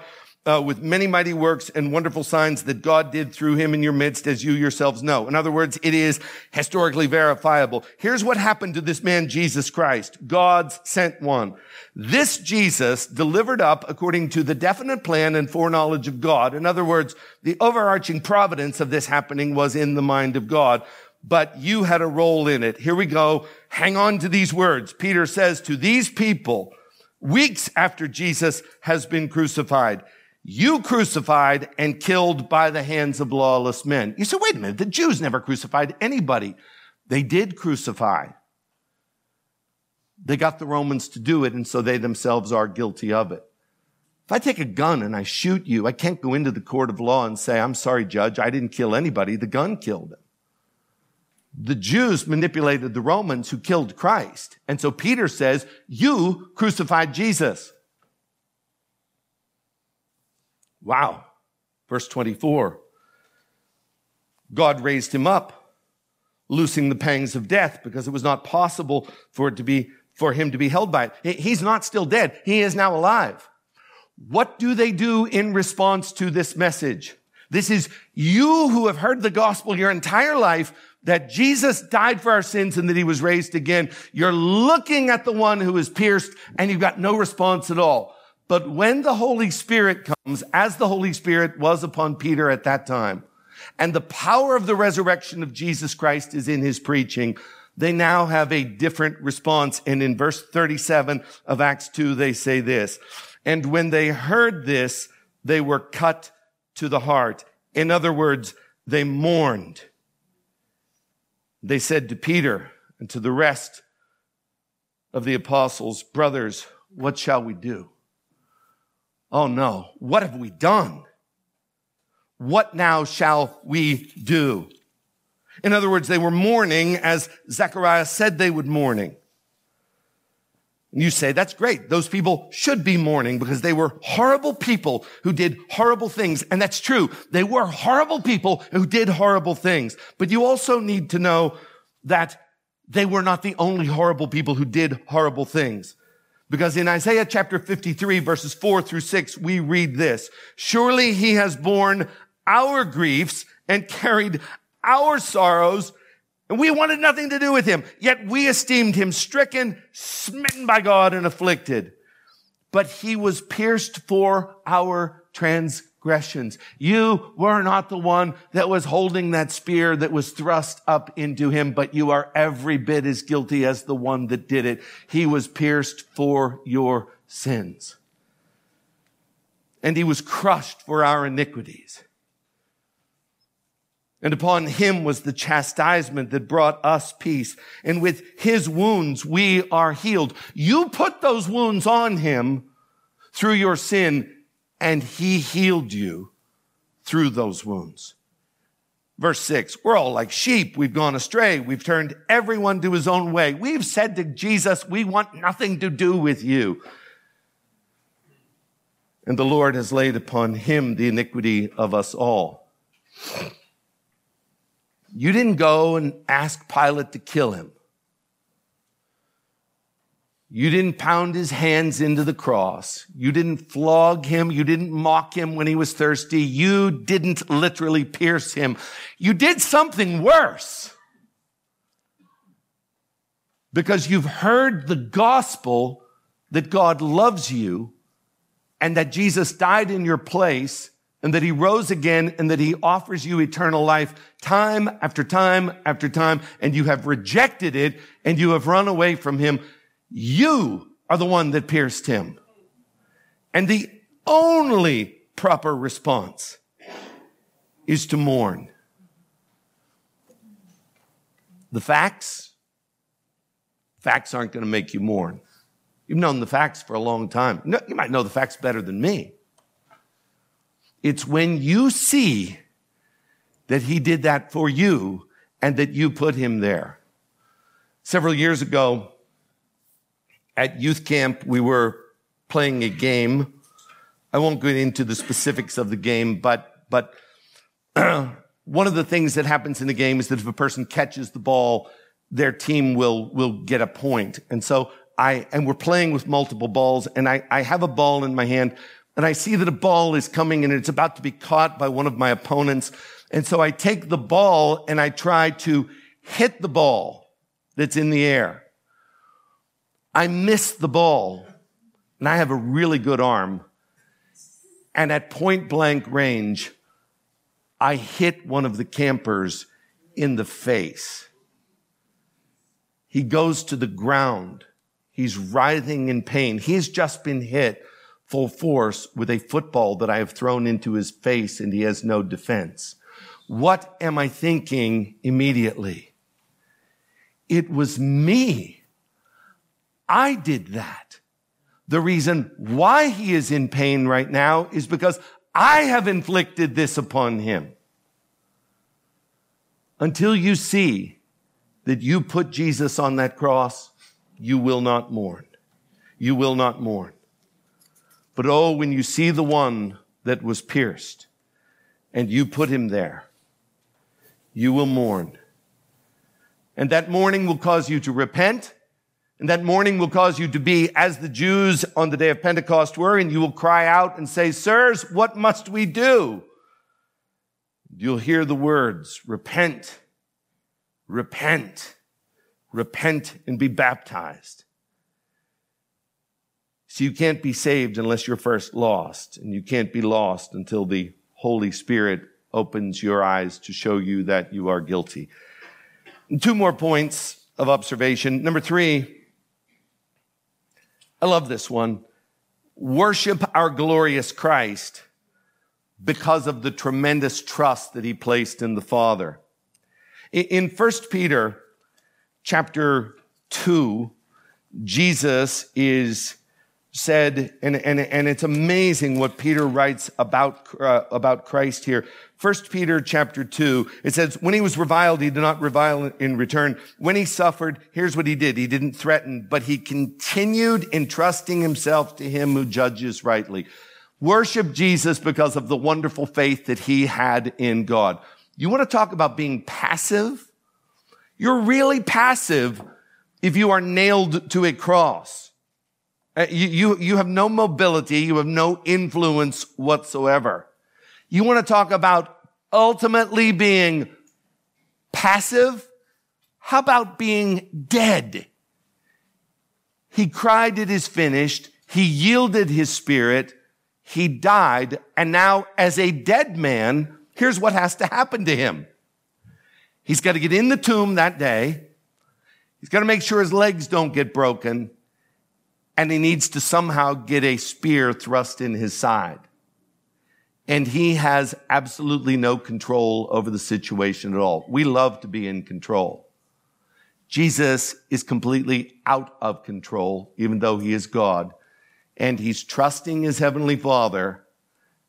with many mighty works and wonderful signs that God did through him in your midst, as you yourselves know. In other words, it is historically verifiable. Here's what happened to this man, Jesus Christ, God's sent one. This Jesus delivered up according to the definite plan and foreknowledge of God. In other words, the overarching providence of this happening was in the mind of God, but you had a role in it. Here we go. Hang on to these words. Peter says to these people, weeks after Jesus has been crucified, you crucified and killed by the hands of lawless men. You say, wait a minute, the Jews never crucified anybody. They did crucify. They got the Romans to do it, and so they themselves are guilty of it. If I take a gun and I shoot you, I can't go into the court of law and say, I'm sorry, judge, I didn't kill anybody. The gun killed him. The Jews manipulated the Romans who killed Christ. And so Peter says, you crucified Jesus. Wow. Verse 24. God raised him up, loosing the pangs of death, because it was not possible for him to be held by it. He's not still dead. He is now alive. What do they do in response to this message? This is you who have heard the gospel your entire life, that Jesus died for our sins and that he was raised again. You're looking at the one who is pierced, and you've got no response at all. But when the Holy Spirit comes, as the Holy Spirit was upon Peter at that time, and the power of the resurrection of Jesus Christ is in his preaching, they now have a different response. And in verse 37 of Acts 2, they say this, and when they heard this, they were cut to the heart. In other words, they mourned. They said to Peter and to the rest of the apostles, brothers, what shall we do? Oh no, what have we done? What now shall we do? In other words, they were mourning as Zechariah said they would mourning. And you say, that's great. Those people should be mourning because they were horrible people who did horrible things. And that's true. They were horrible people who did horrible things. But you also need to know that they were not the only horrible people who did horrible things. Because in Isaiah chapter 53, verses 4-6, we read this. Surely he has borne our griefs and carried our sorrows, and we wanted nothing to do with him. Yet we esteemed him stricken, smitten by God, and afflicted. But he was pierced for our transgressions. You were not the one that was holding that spear that was thrust up into him, but you are every bit as guilty as the one that did it. He was pierced for your sins, and he was crushed for our iniquities. And upon him was the chastisement that brought us peace, and with his wounds we are healed. You put those wounds on him through your sin, and he healed you through those wounds. Verse 6, we're all like sheep. We've gone astray. We've turned everyone to his own way. We've said to Jesus, we want nothing to do with you. and the Lord has laid upon him the iniquity of us all. You didn't go and ask Pilate to kill him. You didn't pound his hands into the cross. You didn't flog him. You didn't mock him when he was thirsty. You didn't literally pierce him. You did something worse. Because you've heard the gospel that God loves you and that Jesus died in your place and that he rose again and that he offers you eternal life time after time after time, and you have rejected it and you have run away from him. You are the one that pierced him. And the only proper response is to mourn. The facts aren't going to make you mourn. You've known the facts for a long time. You might know the facts better than me. It's when you see that he did that for you and that you put him there. Several years ago, at youth camp, we were playing a game. I won't get into the specifics of the game, but one of the things that happens in the game is that if a person catches the ball, their team will get a point. And so we're playing with multiple balls, and I have a ball in my hand, and I see that a ball is coming, and it's about to be caught by one of my opponents. And so I take the ball, and I try to hit the ball that's in the air. I missed the ball, and I have a really good arm. And at point blank range, I hit one of the campers in the face. He goes to the ground. He's writhing in pain. He has just been hit full force with a football that I have thrown into his face, and he has no defense. What am I thinking immediately? It was me. I did that. The reason why he is in pain right now is because I have inflicted this upon him. Until you see that you put Jesus on that cross, you will not mourn. You will not mourn. But oh, when you see the one that was pierced and you put him there, you will mourn. And that mourning will cause you to repent. And that mourning will cause you to be as the Jews on the day of Pentecost were, and you will cry out and say, "Sirs, what must we do?" You'll hear the words, "Repent, repent, repent, and be baptized." So you can't be saved unless you're first lost, and you can't be lost until the Holy Spirit opens your eyes to show you that you are guilty. And two more points of observation. Number three, I love this one. Worship our glorious Christ because of the tremendous trust that he placed in the Father. In 1 Peter chapter 2, Jesus is said, and it's amazing what Peter writes about Christ here. 1 Peter chapter 2, it says, "When he was reviled, he did not revile in return. When he suffered," here's what he did. He didn't threaten, but he continued entrusting himself to him who judges rightly. Worship Jesus because of the wonderful faith that he had in God. You want to talk about being passive? You're really passive if you are nailed to a cross. You have no mobility. You have no influence whatsoever. You want to talk about ultimately being passive? How about being dead? He cried, "It is finished." He yielded his spirit. He died. And now as a dead man, here's what has to happen to him. He's got to get in the tomb that day. He's got to make sure his legs don't get broken. And he needs to somehow get a spear thrust in his side. And he has absolutely no control over the situation at all. We love to be in control. Jesus is completely out of control, even though he is God. And he's trusting his heavenly Father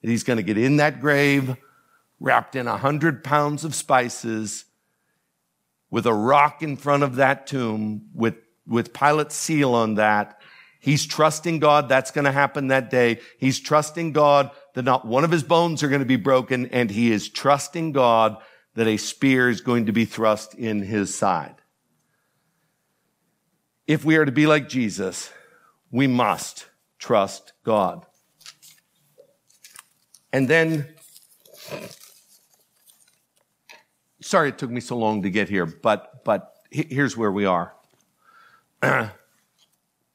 that he's going to get in that grave, wrapped in 100 pounds of spices, with a rock in front of that tomb, with Pilate's seal on that. He's trusting God. That's going to happen that day. He's trusting God that not one of his bones are going to be broken. And he is trusting God that a spear is going to be thrust in his side. If we are to be like Jesus, we must trust God. And then, sorry it took me so long to get here, but here's where we are.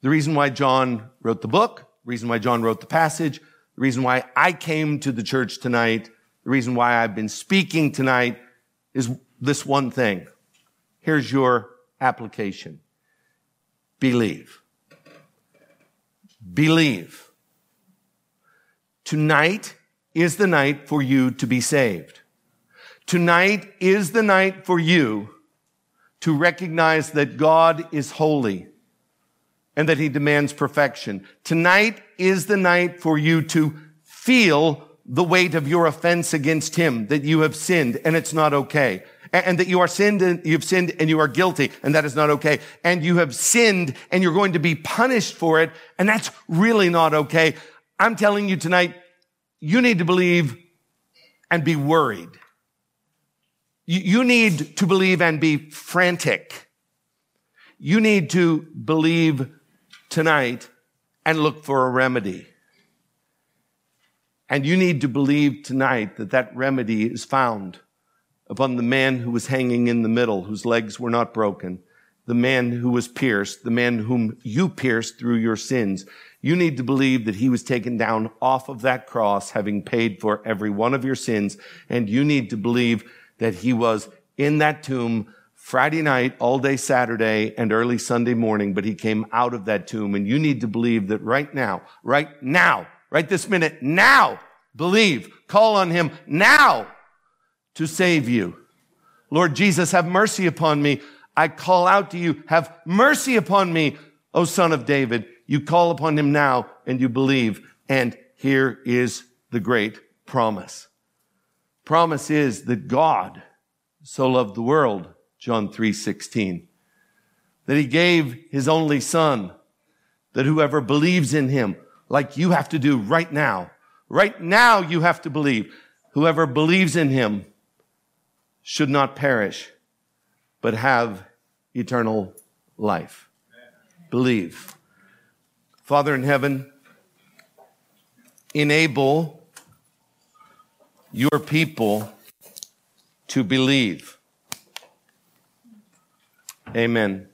The reason why John wrote the book, the reason why John wrote the passage, the reason why I came to the church tonight, the reason why I've been speaking tonight is this one thing. Here's your application. Believe. Believe. Tonight is the night for you to be saved. Tonight is the night for you to recognize that God is holy and that he demands perfection. Tonight is the night for you to feel the weight of your offense against him, that you have sinned and it's not okay. And that you are sinned and you've sinned and you are guilty and that is not okay. And you have sinned and you're going to be punished for it and that's really not okay. I'm telling you tonight, you need to believe and be worried. You need to believe and be frantic. You need to believe tonight and look for a remedy. And you need to believe tonight that that remedy is found upon the man who was hanging in the middle, whose legs were not broken, the man who was pierced, the man whom you pierced through your sins. You need to believe that he was taken down off of that cross, having paid for every one of your sins. And you need to believe that he was in that tomb Friday night, all day Saturday, and early Sunday morning, but he came out of that tomb. And you need to believe that right now, right this minute, now, believe, call on him now to save you. Lord Jesus, have mercy upon me. I call out to you, have mercy upon me, O Son of David. You call upon him now and you believe. And here is the great promise. Promise is that God so loved the world, John 3:16, that he gave his only son, that whoever believes in him, like you have to do right now you have to believe. Whoever believes in him should not perish, but have eternal life. Amen. Believe. Father in heaven, enable your people to believe. Amen.